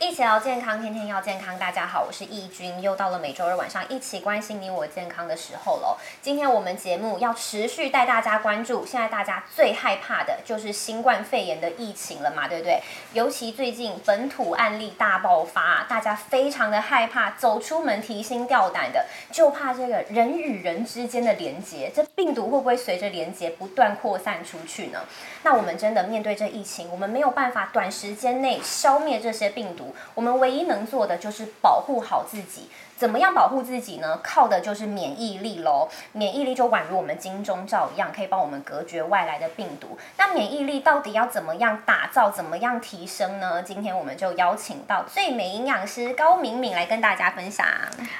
一起聊健康，天天要健康。大家好，我是易君，又到了每周二晚上一起关心你我健康的时候了。今天我们节目要持续带大家关注，现在大家最害怕的就是新冠肺炎的疫情了嘛，对不对？尤其最近本土案例大爆发，大家非常的害怕，走出门提心吊胆的，就怕这个人与人之间的连结，这病毒会不会随着连结不断扩散出去呢？那我们真的面对这疫情，我们没有办法短时间内消灭这些病毒，我们唯一能做的就是保护好自己。怎么样保护自己呢？靠的就是免疫力咯。免疫力就宛如我们金钟罩一样，可以帮我们隔绝外来的病毒。那免疫力到底要怎么样打造，怎么样提升呢？今天我们就邀请到最美营养师高敏敏来跟大家分享。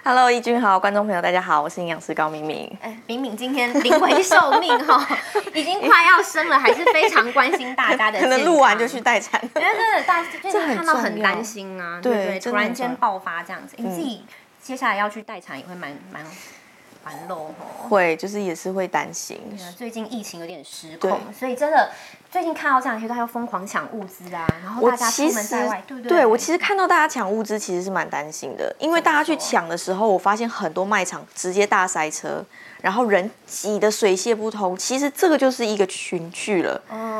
Hello， 易君好，观众朋友大家好，我是营养师高敏敏。敏敏今天临危受命哈、哦，已经快要生了，还是非常关心大家的健康。可能录完就去待产。真的，大家最近看到很担心啊，对不对？突然间爆发这样子，你自己。接下来要去待产也会蛮漏吼，会就是也是会担心。对啊，最近疫情有点失控，所以真的最近看到这样，大家要疯狂抢物资啊，然后大家出门在外，对不对？对，我其实看到大家抢物资，其实是蛮担心的，因为大家去抢的时候，我发现很多卖场直接大塞车，然后人挤得水泄不通。其实这个就是一个群聚了，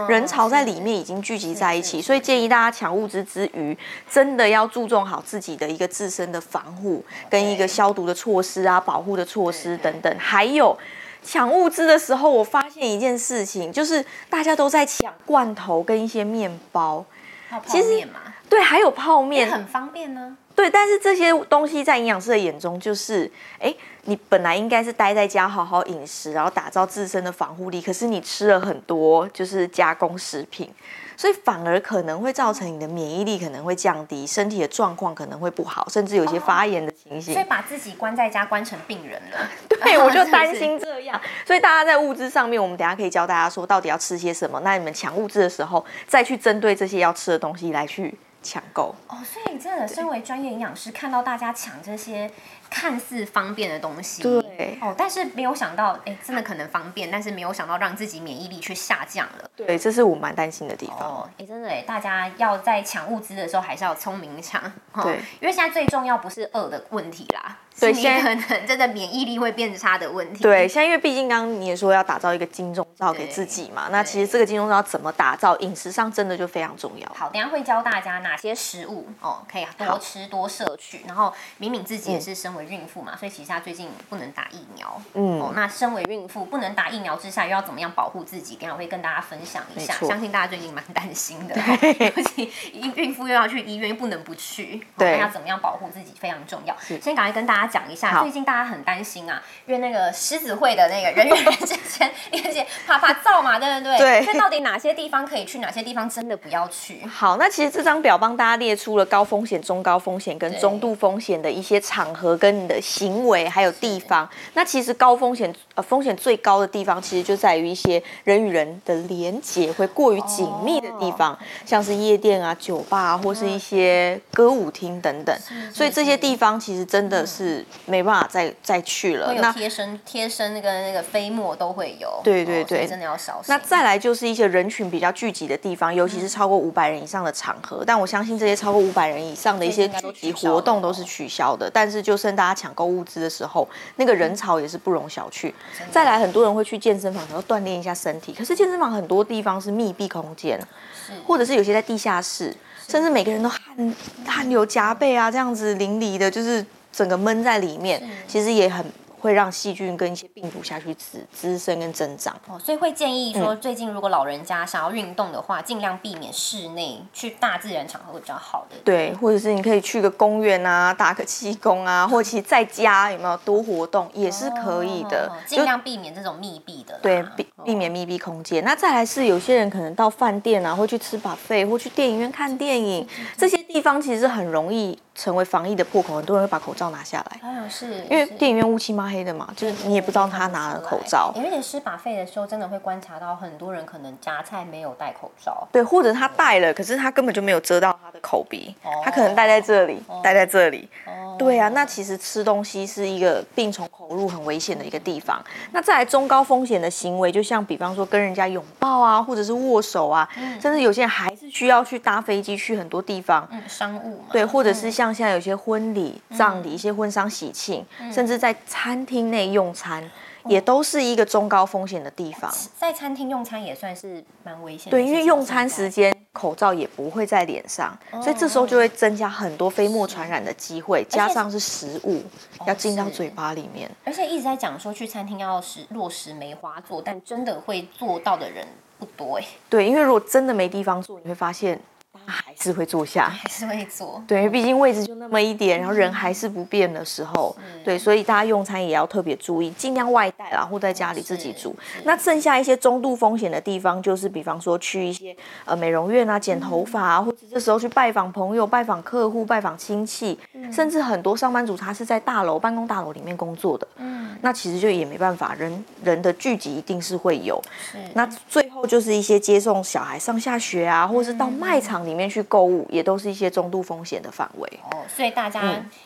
人潮在里面已经聚集在一起，所以建议大家抢物资之余，真的要注重好自己的一个自身的防护，跟一个消毒的措施啊，保护的措施等等，还有。抢物资的时候，我发现一件事情，就是大家都在抢罐头跟一些面包，其实对，还有泡面，很方便呢。对，但是这些东西在营养师的眼中就是，你本来应该是待在家好好饮食，然后打造自身的防护力，可是你吃了很多就是加工食品，所以反而可能会造成你的免疫力可能会降低，身体的状况可能会不好，甚至有些发炎的情形。所以把自己关在家，关成病人了。对，我就担心这样。所以大家在物资上面，我们等一下可以教大家说到底要吃些什么。那你们抢物资的时候，再去针对这些要吃的东西来去。抢购哦，所以真的身为专业营养师，看到大家抢这些看似方便的东西，对哦，但是没有想到，真的可能方便，但是没有想到让自己免疫力却下降了。对，这是我蛮担心的地方。哦，真的大家要在抢物资的时候，还是要聪明抢。对，因为现在最重要不是饿的问题啦，对，是你可能真的免疫力会变差的问题。对，现在因为毕竟刚刚你也说要打造一个金钟罩给自己嘛，那其实这个金钟罩怎么打造，饮食上真的就非常重要。好，等一下会教大家哪些食物哦可以多吃多摄取，然后敏敏自己也是身为孕妇嘛，所以其实她最近不能打疫苗，那身为孕妇不能打疫苗之下，又要怎么样保护自己？等一下我会跟大家分享一下，相信大家最近蛮担心的，尤其孕妇又要去医院，不能不去，对，要怎么样保护自己非常重要。先赶快跟大家讲一下，最近大家很担心啊，因为那个狮子会的那个人与人之间连接怕燥嘛，对不对？对。所以到底哪些地方可以去，哪些地方真的不要去？好，那其实这张表帮大家列出了高风险、中高风险跟中度风险的一些场合跟你的行为，还有地方。那其实高风险风险最高的地方，其实就在于一些人与人的连结会过于紧密的地方，像是夜店啊、酒吧啊，或是一些歌舞厅等等。所以这些地方其实真的是。没办法再去了，那贴身跟那个飞沫都会有，对对对，真的要小心。那再来就是一些人群比较聚集的地方，尤其是超过500人以上的场合。但我相信这些超过500人以上的一些聚集活动都是取消的。但是就剩大家抢购物资的时候，那个人潮也是不容小觑。再来，很多人会去健身房，然后锻炼一下身体。可是健身房很多地方是密闭空间，或者是有些在地下室，甚至每个人都汗流浃背啊，这样子淋漓的，就是。整个闷在里面，其实也很会让细菌跟一些病毒下去滋生跟增长。哦，所以会建议说，最近如果老人家想要运动的话，尽量避免室内，去大自然场合会比较好的。对，或者是你可以去个公园啊，打个气功啊，或者其实在家有没有多活动也是可以的，尽量避免这种密闭的。对，避免密闭空间。那再来是有些人可能到饭店啊，会去吃 buffet 或去电影院看电影，这些地方其实很容易。成为防疫的破口，很多人会把口罩拿下来。嗯，是，因为电影院乌漆嘛黑的嘛，就是你也不知道他拿了口罩。因为吃buffet的时候，真的会观察到很多人可能夹菜没有戴口罩。对，或者他戴了，可是他根本就没有遮到他的口鼻，他可能戴在这里，戴在这里。对啊，那其实吃东西是一个病从口入很危险的一个地方。那再来中高风险的行为，就像比方说跟人家拥抱啊，或者是握手啊，甚至有些人还是需要去搭飞机去很多地方。商务嘛。对，或者是像。现在有些婚礼、葬礼、一些婚丧喜庆，甚至在餐厅内用餐，也都是一个中高风险的地方。在餐厅用餐也算是蛮危险的。对，因为用餐时间口罩也不会在脸上，所以这时候就会增加很多飞沫传染的机会，加上是食物要进到嘴巴里面。而且一直在讲说去餐厅要落实梅花座，但真的会做到的人不多。对，因为如果真的没地方坐，你会发现。还是会坐下，还是会坐，对，因为毕竟位置就那么一点，然后人还是不变的时候，对，所以大家用餐也要特别注意，尽量外带啦，或在家里自己煮。那剩下一些中度风险的地方，就是比方说去一些美容院啊、剪头发啊，或者这时候去拜访朋友、拜访客户、拜访亲戚，甚至很多上班族他是在大楼、办公大楼里面工作的，那其实就也没办法，人的聚集一定是会有。那最后就是一些接送小孩上下学啊，或者是到卖场里面。去购物也都是一些中度风险的范围哦，所以大家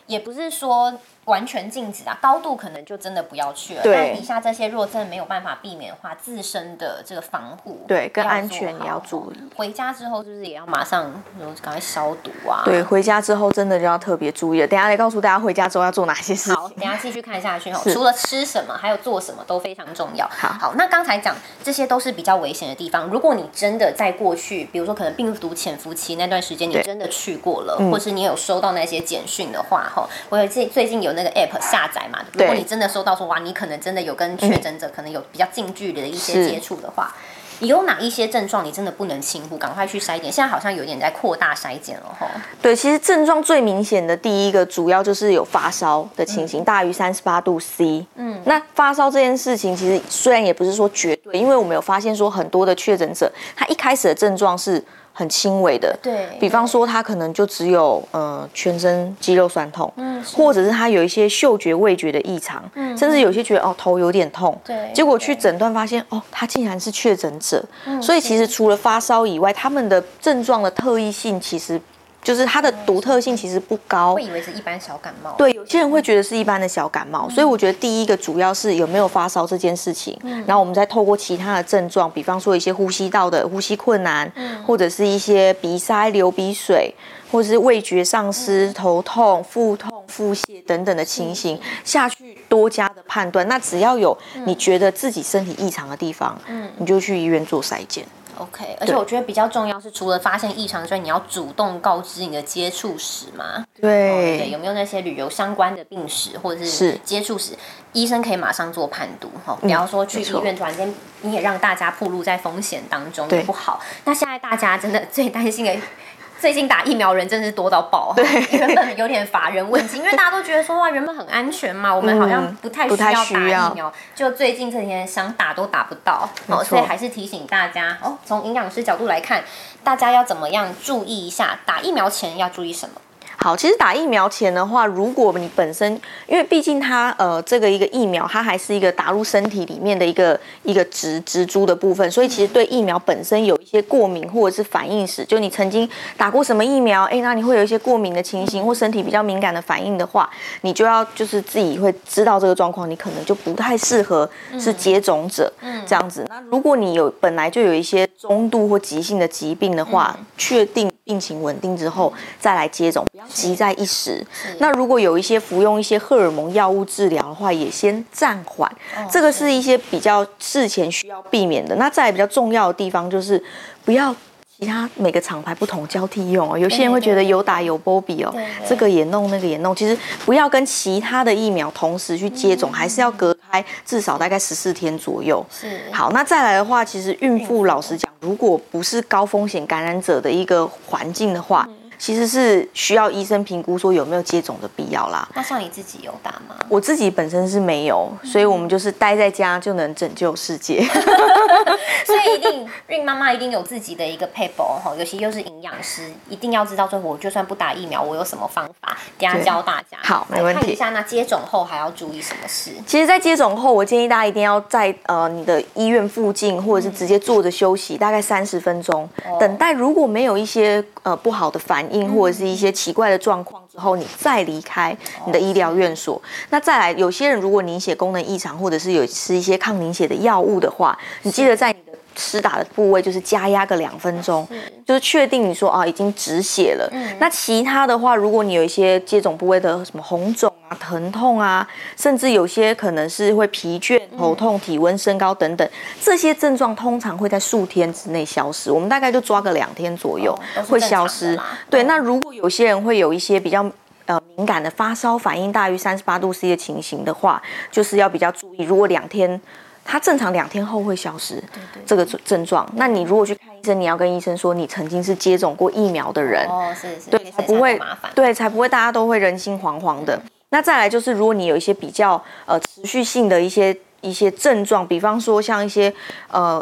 也不是说完全禁止啊，高度可能就真的不要去了。对，以下这些若真的没有办法避免的话，自身的这个防护对跟安全也要注意。回家之后就是也要马上赶快消毒啊。对，回家之后真的就要特别注意了。等一下来告诉大家回家之后要做哪些事情。好，等一下继续看下去哦。除了吃什么，还有做什么都非常重要。好，那刚才讲这些都是比较危险的地方。如果你真的在过去，比如说可能病毒潜伏期那段时间，你真的去过了，或是你有收到那些简讯的话，我有最近有。那个 app 下载嘛，如果你真的收到说哇，你可能真的有跟确诊者可能有比较近距离的一些接触的话，有哪一些症状你真的不能轻忽，赶快去筛检。现在好像有点在扩大筛检了吼。对，其实症状最明显的第一个主要就是有发烧的情形，大于38°C。那发烧这件事情其实虽然也不是说绝对，因为我们有发现说很多的确诊者他一开始的症状是。很轻微的，对，比方说他可能就只有全身肌肉酸痛，或者是他有一些嗅觉、味觉的异常，甚至有些觉得哦头有点痛，对，结果去诊断发现哦他竟然是确诊者，所以其实除了发烧以外，他们的症状的特异性其实。就是它的独特性其实不高，会以为是一般小感冒。对，有些人会觉得是一般的小感冒，所以我觉得第一个主要是有没有发烧这件事情，然后我们再透过其他的症状，比方说一些呼吸道的呼吸困难，或者是一些鼻塞、流鼻水，或者是味觉丧失、头痛、腹痛、腹泻等等的情形下去多加的判断。那只要有你觉得自己身体异常的地方，你就去医院做筛检。OK， 而且我觉得比较重要是，除了发现异常之外，你要主动告知你的接触史嘛。对，有没有那些旅游相关的病史或者是接触史，医生可以马上做判读哈。不要说去医院突然间，你也让大家暴露在风险当中也不好。那现在大家真的最担心的。最近打疫苗人真是多到爆，原本有点乏人问津，因为大家都觉得说哇，原本很安全嘛，我们好像不太需要打疫苗，就最近这几天想打都打不到，所以还是提醒大家哦，从营养师角度来看，大家要怎么样注意一下，打疫苗前要注意什么？好，其实打疫苗前的话，如果你本身，因为毕竟它这个一个疫苗，它还是一个打入身体里面的一个植株的部分，所以其实对疫苗本身有一些过敏或者是反应史，就你曾经打过什么疫苗，那你会有一些过敏的情形或身体比较敏感的反应的话，你就要就是自己会知道这个状况，你可能就不太适合是接种者这样子。那如果你有本来就有一些中度或急性的疾病的话，确定病情稳定之后再来接种。急在一时。那如果有一些服用一些荷尔蒙药物治疗的话，也先暂缓。这个是一些比较事前需要避免的。那再来比较重要的地方就是，不要其他每个厂牌不同交替用哦。有些人会觉得有打有波比哦，这个也弄那个也弄。其实不要跟其他的疫苗同时去接种，还是要隔开至少大概14天左右。好，那再来的话，其实孕妇老实讲，如果不是高风险感染者的一个环境的话。其实是需要医生评估说有没有接种的必要啦。那像你自己有打吗？我自己本身是没有，所以我们就是待在家就能拯救世界。所以一定孕妈妈一定有自己的一个撇步，尤其又是营养师，一定要知道说我就算不打疫苗我有什么方法，等一下教大家。好，没问题。看一下那接种后还要注意什么事。其实在接种后，我建议大家一定要在你的医院附近，或者是直接坐着休息大概30分钟，等待如果没有一些不好的反应或者是一些奇怪的状况之后，你再离开你的医疗院所。那再来，有些人如果凝血功能异常，或者是有吃一些抗凝血的药物的话，你记得在你的施打的部位就是加压个2分钟，就是确定你说啊已经止血了。那其他的话，如果你有一些接种部位的什么红肿啊、疼痛啊，甚至有些可能是会疲倦、头痛、体温升高等等，这些症状通常会在数天之内消失。我们大概就抓个2天左右会消失。对，那如果有些人会有一些比较敏感的发烧反应大于38°C 的情形的话，就是要比较注意。如果2天，它正常2天后会消失这个症状。那你如果去看医生，你要跟医生说你曾经是接种过疫苗的人，对，才不会麻烦，对，才不会大家都会人心惶惶的。那再来就是，如果你有一些比较持续性的一些症状，比方说像一些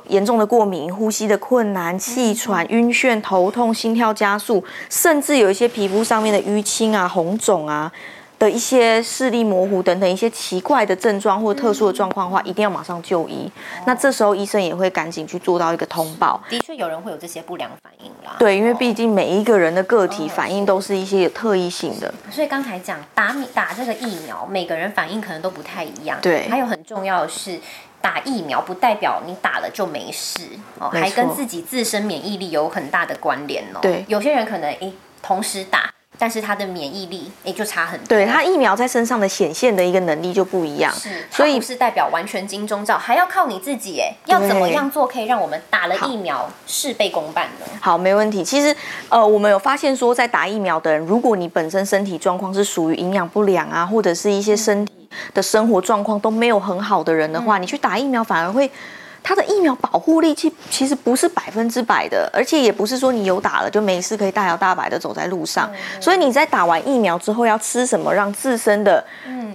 严重的过敏、呼吸的困难、气喘、晕眩、头痛、心跳加速，甚至有一些皮肤上面的淤青啊、红肿啊的一些视力模糊等等一些奇怪的症状或特殊的状况的话，一定要马上就医。那这时候医生也会赶紧去做到一个通报。的确有人会有这些不良反应啦。对，因为毕竟每一个人的个体反应都是一些有特异性的。所以刚才讲打这个疫苗，每个人反应可能都不太一样。对，还有很重要的是，打疫苗不代表你打了就没事哦，还跟自己自身免疫力有很大的关联哦。对，有些人可能同时打，但是他的免疫力就差很多。对，他疫苗在身上的显现的一个能力就不一样，所以不是代表完全金钟罩，还要靠你自己要怎么样做可以让我们打了疫苗事倍功半呢？好，没问题。其实我们有发现说，在打疫苗的人，如果你本身身体状况是属于营养不良啊，或者是一些身体的生活状况都没有很好的人的话，你去打疫苗反而会，它的疫苗保护力其实不是100%的，而且也不是说你有打了就没事可以大摇大摆的走在路上。所以你在打完疫苗之后要吃什么让自身的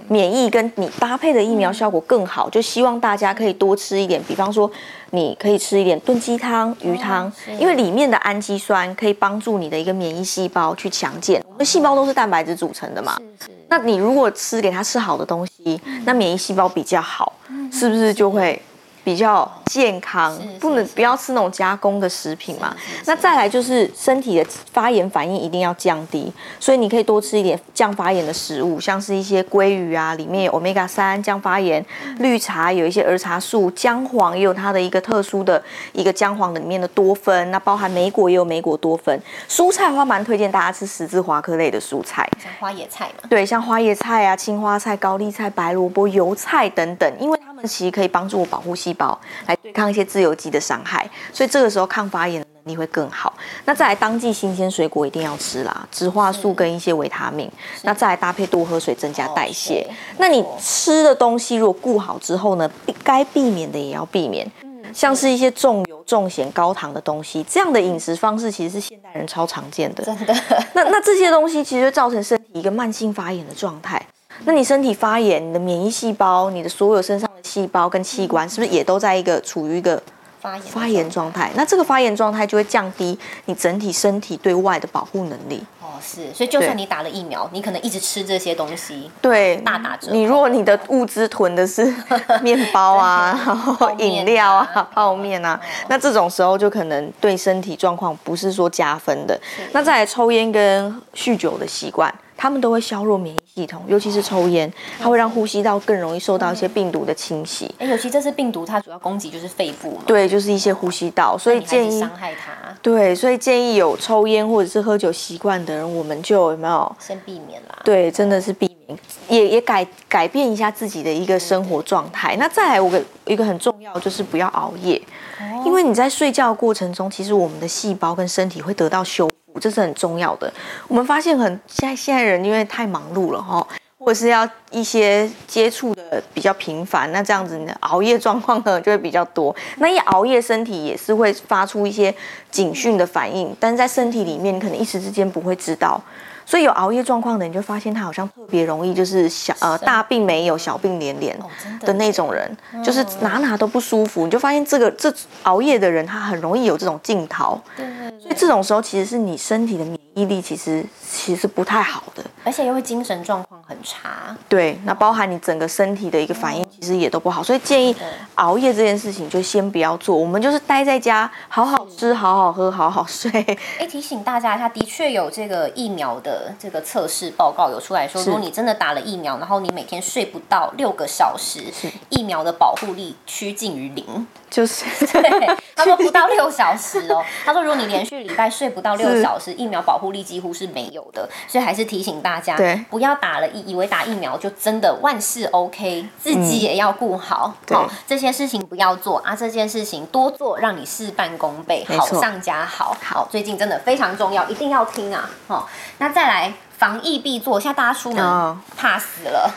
免疫跟你搭配的疫苗效果更好，就希望大家可以多吃一点，比方说你可以吃一点炖鸡汤、鱼汤，因为里面的氨基酸可以帮助你的一个免疫细胞去强健。我们细胞都是蛋白质组成的嘛，那你如果给它吃好的东西，那免疫细胞比较好，是不是就会比较健康？不要吃那种加工的食品嘛。那再来就是身体的发炎反应一定要降低，所以你可以多吃一点降发炎的食物，像是一些鲑鱼啊，里面有 Omega-3 降发炎，绿茶有一些儿茶素，姜黄也有它的一个特殊的一个姜黄里面的多酚，那包含莓果也有莓果多酚。蔬菜的话，蛮推荐大家吃十字花科类的蔬菜，像花椰菜嘛，对，像花椰菜啊、青花菜、高丽菜、白萝卜、油菜等等，因为它们其实可以帮助我保护细胞来对抗一些自由基的伤害，所以这个时候抗发炎的能力会更好。那再来，当季新鲜水果一定要吃啦，植化素跟一些维他命。那再来搭配多喝水，增加代谢。那你吃的东西如果顾好之后呢，该避免的也要避免，像是一些重油、重咸、高糖的东西，这样的饮食方式其实是现代人超常见的。真的。那这些东西其实就造成身体一个慢性发炎的状态。那你身体发炎，你的免疫细胞，你的所有身上的细胞跟器官，是不是也都在处于一个发炎状态？那这个发炎状态就会降低你整体身体对外的保护能力。是，所以就算你打了疫苗，你可能一直吃这些东西，对，大打折。你如果你的物资囤的是面包啊、然后饮料啊、泡面啊，那这种时候就可能对身体状况不是说加分的。那再来，抽烟跟酗酒的习惯，他们都会削弱免疫系统，尤其是抽烟，它会让呼吸道更容易受到一些病毒的侵袭。尤其这次病毒它主要攻击就是肺部嘛，对，就是一些呼吸道，所以建议伤害它。对，所以建议有抽烟或者是喝酒习惯的人，我们就有没有先避免啦？对，真的是避免，也改变一下自己的一个生活状态。那再来，一个很重要就是不要熬夜，因为你在睡觉的过程中，其实我们的细胞跟身体会得到修复。这是很重要的。我们发现现在人因为太忙碌了，或者是要一些接触的比较频繁，那这样子你的熬夜状况呢就会比较多。那一熬夜，身体也是会发出一些警讯的反应，但是在身体里面你可能一时之间不会知道。所以有熬夜状况的人，你就发现他好像特别容易就是大病没有小病连连的那种人，就是哪都不舒服。你就发现这熬夜的人，他很容易有这种镜头。所以这种时候其实是你身体的免疫力其实不太好的，而且又会精神状况很差。对，那包含你整个身体的一个反应，其实也都不好。所以建议熬夜这件事情就先不要做，我们就是待在家，好好吃，好好喝，好好睡。提醒大家一下，的确有这个疫苗的。这个测试报告有出来说，如果你真的打了疫苗，然后你每天睡不到6个小时，疫苗的保护力趋近于0。就是对，他说不到6小时哦。他说如果你连续礼拜睡不到6小时，疫苗保护力几乎是没有的。所以还是提醒大家，不要打了以为打疫苗就真的万事 OK， 自己也要顾好。对，这些事情不要做啊，这件事情多做，让你事半功倍，好上加好。好，最近真的非常重要，一定要听啊。那再来防疫必做，现在大家出门怕死了，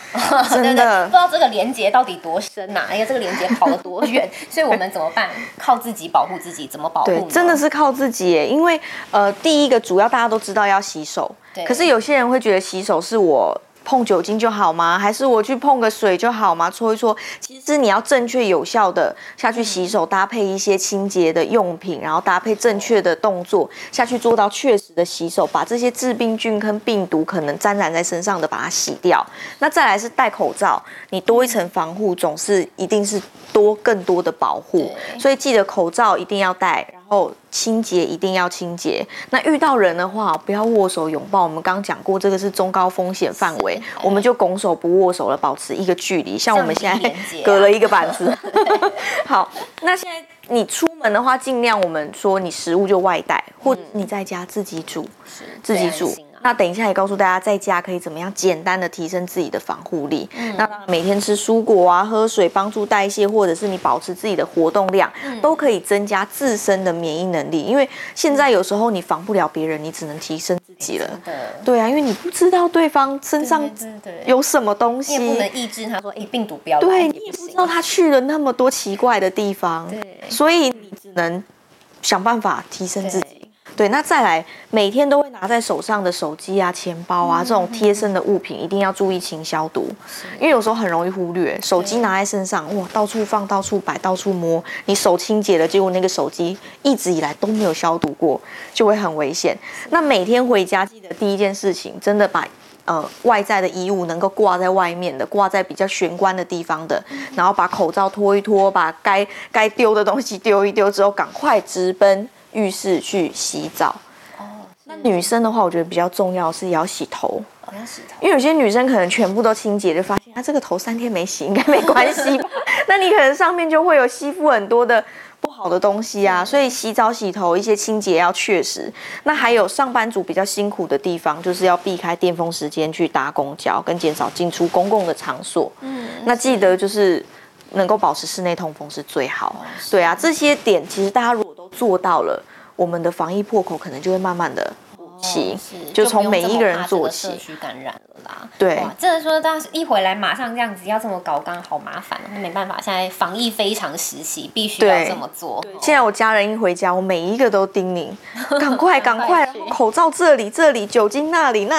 真的不知道这个连结到底多深啊，因为这个连结跑了多远，所以我们怎么办？靠自己保护自己，怎么保护？对，真的是靠自己耶，因为第一个主要大家都知道要洗手，可是有些人会觉得洗手是我碰酒精就好吗？还是我去碰个水就好吗？搓一搓，其实你要正确有效的下去洗手，搭配一些清洁的用品，然后搭配正确的动作下去做到确实的洗手，把这些致病菌跟病毒可能沾染在身上的把它洗掉。那再来是戴口罩，你多一层防护，总是一定是更多的保护，所以记得口罩一定要戴。清洁一定要清洁，那遇到人的话不要握手拥抱，我们刚讲过这个是中高风险范围，我们就拱手不握手了，保持一个距离，像我们现在隔了一个板子。好，那现在你出门的话尽量我们说你食物就外带，或者你在家自己煮。那等一下也告诉大家在家可以怎么样简单的提升自己的防护力。那每天吃蔬果啊，喝水帮助代谢，或者是你保持自己的活动量，都可以增加自身的免疫能力。因为现在有时候你防不了别人，你只能提升自己了。对啊，因为你不知道对方身上有什么东西，你也不能抑制他说病毒不要来。对，你也不知道他去了那么多奇怪的地方，所以你只能想办法提升自己。对，那再来每天都会拿在手上的手机啊、钱包啊这种贴身的物品，一定要注意勤消毒，因为有时候很容易忽略，手机拿在身上，哇，到处放、到处摆、到处摸，你手清洁了，结果那个手机一直以来都没有消毒过，就会很危险。那每天回家记得第一件事情，真的把外在的衣物能够挂在外面的，挂在比较玄关的地方的，然后把口罩脱一脱，把该丢的东西丢一丢之后，赶快直奔浴室去洗澡。那女生的话我觉得比较重要是也要洗头，因为有些女生可能全部都清洁，就发现她这个头3天没洗应该没关系吧，那你可能上面就会有吸附很多的不好的东西啊，所以洗澡、洗头一些清洁要确实。那还有上班族比较辛苦的地方，就是要避开巅峰时间去搭公交，跟减少进出公共的场所。那记得就是能够保持室内通风是最好。对啊，这些点其实大家如果都做到了，我们的防疫破口可能就会慢慢的就从每一个人做起，社区感染了啦。对，真的说，但是一回来马上这样子要这么搞，刚好麻烦，没办法。现在防疫非常时期，必须要这么做。现在我家人一回家，我每一个都叮咛，赶快，口罩这里，酒精那里，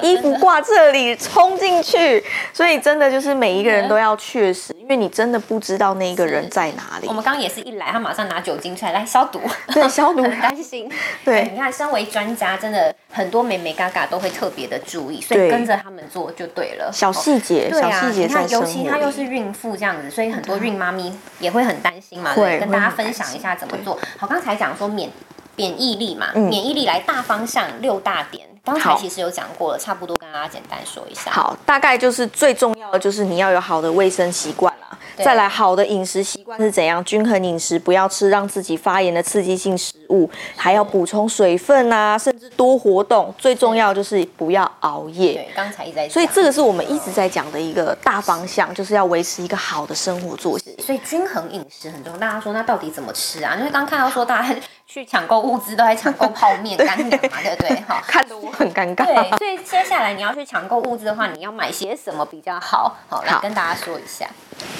衣服挂这里，冲进去。所以真的就是每一个人都要确实，因为你真的不知道那个人在哪里。我们刚刚也是一来，他马上拿酒精出来消毒，对，消毒，很担心。对，你看，身为专家，真的很多妹妹嘎嘎都会特别的注意，所以跟着他们做就对了。小细节，对啊，你看，尤其她又是孕妇这样子，所以很多孕妈咪也会很担心嘛。对，跟大家分享一下怎么做。好，刚才讲说免疫力嘛，免疫力来大方向6大点。刚才其实有讲过了，差不多跟大家简单说一下。好，大概就是最重要的就是你要有好的卫生习惯啦，再来好的饮食习惯是怎样，均衡饮食，不要吃让自己发炎的刺激性食物。物，还要补充水分啊，甚至多活动。最重要就是不要熬夜。对，刚才一直在讲。所以这个是我们一直在讲的一个大方向，就是要维持一个好的生活作息。所以均衡饮食很重要。大家说那到底怎么吃啊？因为刚看到说大家去抢购物资都在抢购泡面、干粮嘛，对不对？哈，看得我很尴尬。对，所以接下来你要去抢购物资的话，你要买些什么比较好？好，来跟大家说一下。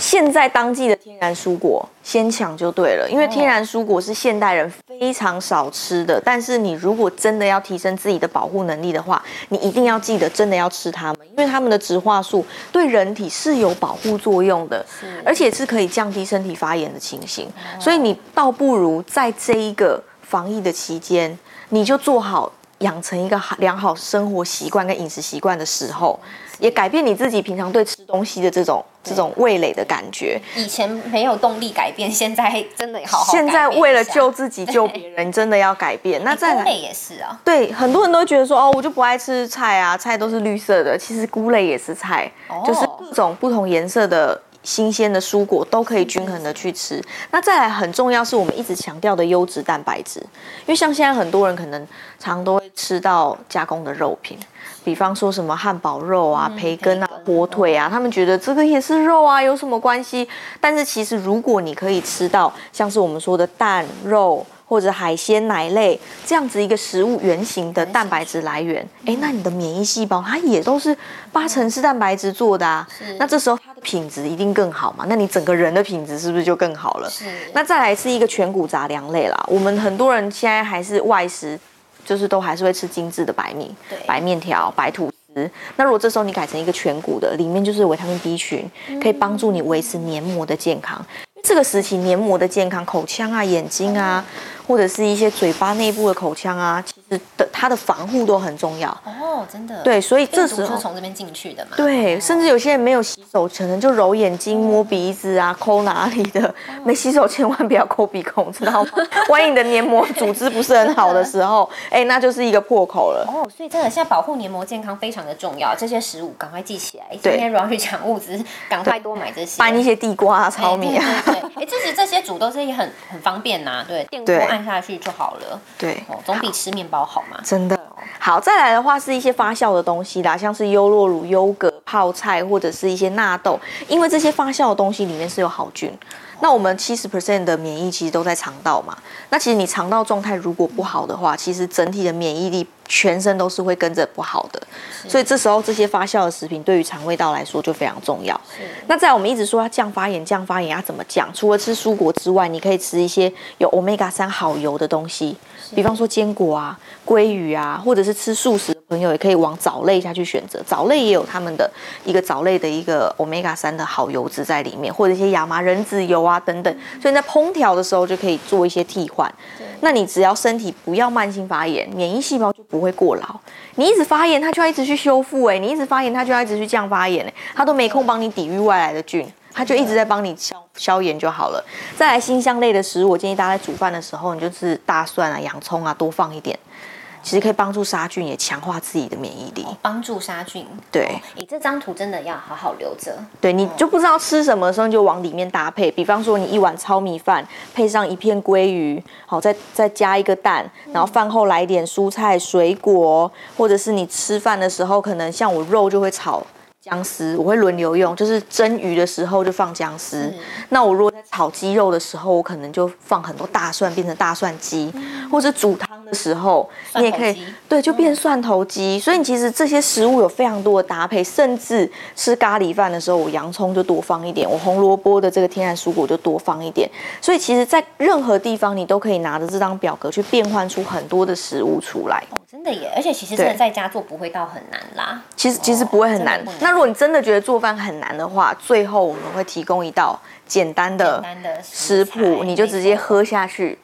现在当季的天然蔬果先抢就对了，因为天然蔬果是现代人非常少吃的，但是你如果真的要提升自己的保护能力的话，你一定要记得真的要吃它们，因为它们的植化素对人体是有保护作用的，而且是可以降低身体发炎的情形，所以你倒不如在这一个防疫的期间，你就做好养成一个良好生活习惯跟饮食习惯的时候，也改变你自己平常对吃东西的这种味蕾的感觉。以前没有动力改变，现在真的好好改变一下。现在为了救自己救别人，真的要改变。那再来，菇类也是啊。对，很多人都觉得说哦，我就不爱吃菜啊，菜都是绿色的。其实菇类也是菜，就是各种不同颜色的新鲜的蔬果都可以均衡的去吃。那再来很重要是我们一直强调的优质蛋白质，因为像现在很多人可能常都会吃到加工的肉品，比方说什么汉堡肉啊、培根啊、火腿啊，他们觉得这个也是肉啊，有什么关系？但是其实如果你可以吃到像是我们说的蛋、肉或者海鲜、奶类这样子一个食物原型的蛋白质来源，那你的免疫细胞它也都是80%是蛋白质做的啊，那这时候它的品质一定更好嘛，那你整个人的品质是不是就更好了？那再来是一个全谷杂粮类啦，我们很多人现在还是外食，就是都还是会吃精致的白米、白面条、白吐司。那如果这时候你改成一个全谷的，里面就是维他命 B 群，可以帮助你维持黏膜的健康。这个时期黏膜的健康，口腔啊、眼睛啊，或者是一些嘴巴内部的口腔啊，其实它的防护都很重要。哦，真的。对，所以这时候从这边进去的嘛。对，甚至有些人没有洗手，可能就揉眼睛、摸鼻子啊、抠哪里的。没洗手千万不要抠鼻孔，知道吗？万一你的黏膜组织不是很好的时候，那就是一个破口了。哦，所以真的现在保护黏膜健康非常的重要，这些食物赶快记起来。今天如果要去抢物资，赶快多买这些。搬一些地瓜啊、糙米啊。对，其实这些煮都是也很方便呐，对，电锅按下去就好了，对，总比吃面包好嘛，真的。好，再来的话是一些发酵的东西啦，像是优酪乳、优格、泡菜或者是一些纳豆，因为这些发酵的东西里面是有好菌。那我们 70% 的免疫其实都在肠道嘛，那其实你肠道状态如果不好的话，其实整体的免疫力全身都是会跟着不好的，所以这时候这些发酵的食品对于肠胃道来说就非常重要。那再来我们一直说要降发炎要怎么降？除了吃蔬果之外，你可以吃一些有 Omega-3 好油的东西，比方说坚果啊、鲑鱼啊，或者是吃素食的朋友也可以往藻类下去选择，藻类也有他们的一个藻类的一个 Omega-3 的好油脂在里面，或者一些亚麻仁籽油啊等等，所以在烹调的时候就可以做一些替换。那你只要身体不要慢性发炎，免疫细胞就不会过劳。你一直发炎，它就要一直去修复，你一直发炎，它就要一直去降发炎，它都没空帮你抵御外来的菌，它就一直在帮你消炎就好了。再来辛香类的食物，我建议大家在煮饭的时候，你就是大蒜啊、洋葱啊多放一点。其实可以帮助杀菌，也强化自己的免疫力。帮助杀菌，对。这张图真的要好好留着。对，你就不知道吃什么的时候，你就往里面搭配。比方说，你一碗糙米饭配上一片鲑鱼，好，再加一个蛋，然后饭后来一点蔬菜、水果，或者是你吃饭的时候，可能像我肉就会炒姜丝，我会轮流用，就是蒸鱼的时候就放姜丝。那我如果在炒鸡肉的时候，我可能就放很多大蒜，变成大蒜鸡，或者煮汤的时候，你也可以，对，就变蒜头鸡。所以你其实这些食物有非常多的搭配，甚至吃咖喱饭的时候，我洋葱就多放一点，我红萝卜的这个天然蔬果就多放一点。所以其实，在任何地方你都可以拿着这张表格去变换出很多的食物出来。真的耶，而且其实真的在家做不会到很难啦。其实不会很难。那如果你真的觉得做饭很难的话，最后我们会提供一道简单的食谱，你就直接喝下去。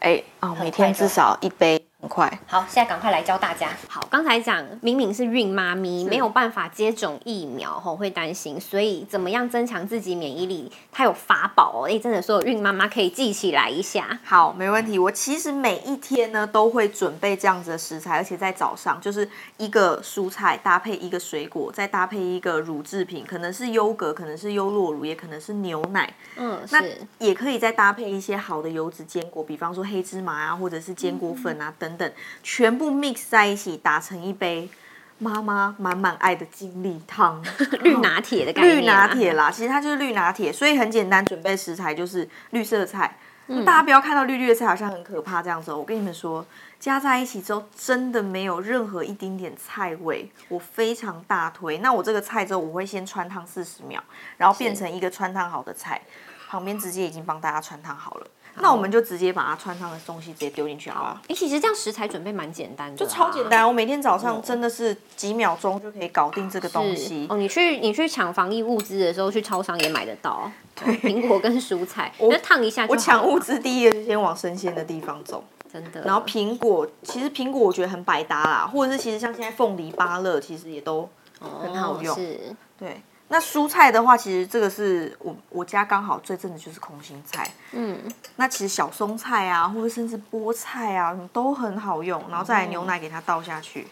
每天至少一杯。快。好，现在赶快来教大家。好，刚才讲明明是孕妈咪没有办法接种疫苗吼，会担心，所以怎么样增强自己免疫力？它有法宝哦，真的所有孕妈妈可以记起来一下。好，没问题。我其实每一天呢都会准备这样子的食材，而且在早上就是一个蔬菜搭配一个水果，再搭配一个乳制品，可能是优格，可能是优酪乳，也可能是牛奶。嗯，那也可以再搭配一些好的油脂坚果，比方说黑芝麻啊，或者是坚果粉啊等等，全部 mix 在一起，打成一杯妈妈满满爱的精力汤。绿拿铁的概念，绿拿铁啦，其实它就是绿拿铁，所以很简单，准备食材就是绿色菜。大家不要看到绿绿的菜好像很可怕这样子哦，我跟你们说，加在一起之后真的没有任何一丁点菜味，我非常大推。那我这个菜之后，我会先汆烫40秒，然后变成一个汆烫好的菜，旁边直接已经帮大家汆烫好了。那我们就直接把它汆烫的东西直接丢进去好不好？其实这样食材准备蛮简单的，就超简单。我每天早上真的是几秒钟就可以搞定这个东西。哦，你去抢防疫物资的时候，去超商也买得到。对，苹果跟蔬菜，那烫一下就好了。我抢物资第一个就先往生鲜的地方走。真的。然后苹果，其实苹果我觉得很百搭啦，或者是其实像现在凤梨、芭乐，其实也都很好用。是。对。那蔬菜的话，其实这个是我家刚好最近的就是空心菜，那其实小松菜啊，或者甚至菠菜啊，都很好用。然后再来牛奶给它倒下去，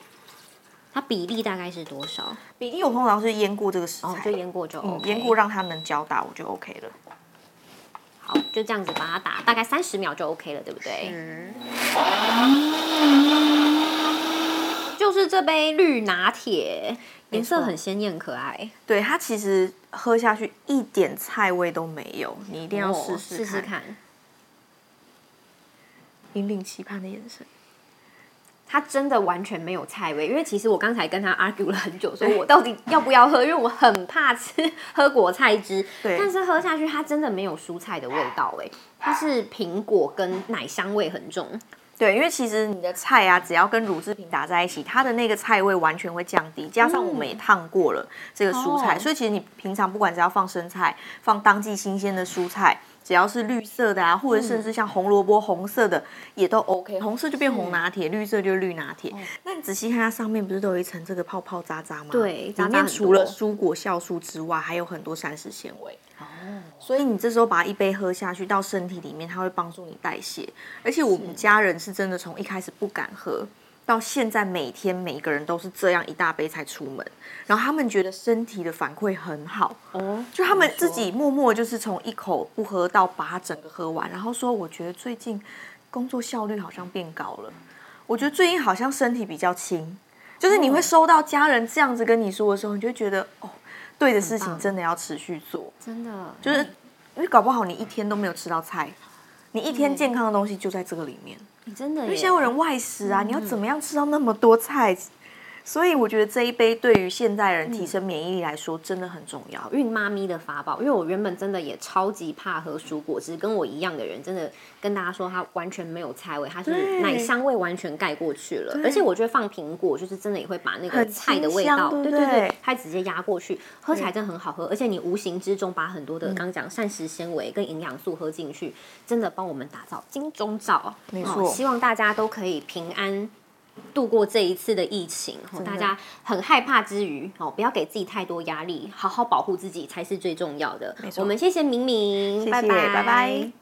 它比例大概是多少？比例我通常是腌过这个食材，就腌过就 OK，腌过让它能搅打，我就 OK 了。好，就这样子把它打，大概30秒就 OK 了，对不对？就是这杯绿拿铁。颜色很鲜艳可爱，对，它其实喝下去一点菜味都没有，你一定要试试看。引领期盼的眼神，它真的完全没有菜味，因为其实我刚才跟他 argue 了很久，说我到底要不要喝，因为我很怕喝果菜汁，但是喝下去它真的没有蔬菜的味道，它是苹果跟奶香味很重。对，因为其实你的菜啊，只要跟乳制品打在一起，它的那个菜味完全会降低。加上我们也烫过了这个蔬菜，所以其实你平常不管只要放生菜、放当季新鲜的蔬菜，只要是绿色的啊，或者甚至像红萝卜红色的也都 OK。红色就变红拿铁，绿色就是绿拿铁。那你仔细看它上面不是都有一层这个泡泡渣渣吗？对，里面除了蔬果酵素之外，还有很多膳食纤维。所以你这时候把一杯喝下去到身体里面，它会帮助你代谢。而且我们家人是真的从一开始不敢喝，到现在每天每个人都是这样一大杯才出门，然后他们觉得身体的反馈很好，就他们自己默默就是从一口不喝到把它整个喝完，然后说我觉得最近工作效率好像变高了，我觉得最近好像身体比较轻，就是你会收到家人这样子跟你说的时候，你就觉得哦。对的事情真的要持续做，真的就是因为搞不好你一天都没有吃到菜，你一天健康的东西就在这个里面。你真的，因为现在有人外食啊，你要怎么样吃到那么多菜？所以我觉得这一杯对于现代人提升免疫力来说真的很重要。孕妈咪的法宝，因为我原本真的也超级怕喝蔬果汁，跟我一样的人真的跟大家说它完全没有菜味，它是奶香味完全盖过去了。而且我觉得放苹果就是真的也会把那个菜的味道，对，它直接压过去，喝起来真的很好喝。而且你无形之中把很多的刚讲膳食纤维跟营养素喝进去，真的帮我们打造金钟罩。没错，希望大家都可以平安度过这一次的疫情，大家很害怕之余，不要给自己太多压力，好好保护自己才是最重要的。我们谢谢明明，谢谢，拜拜。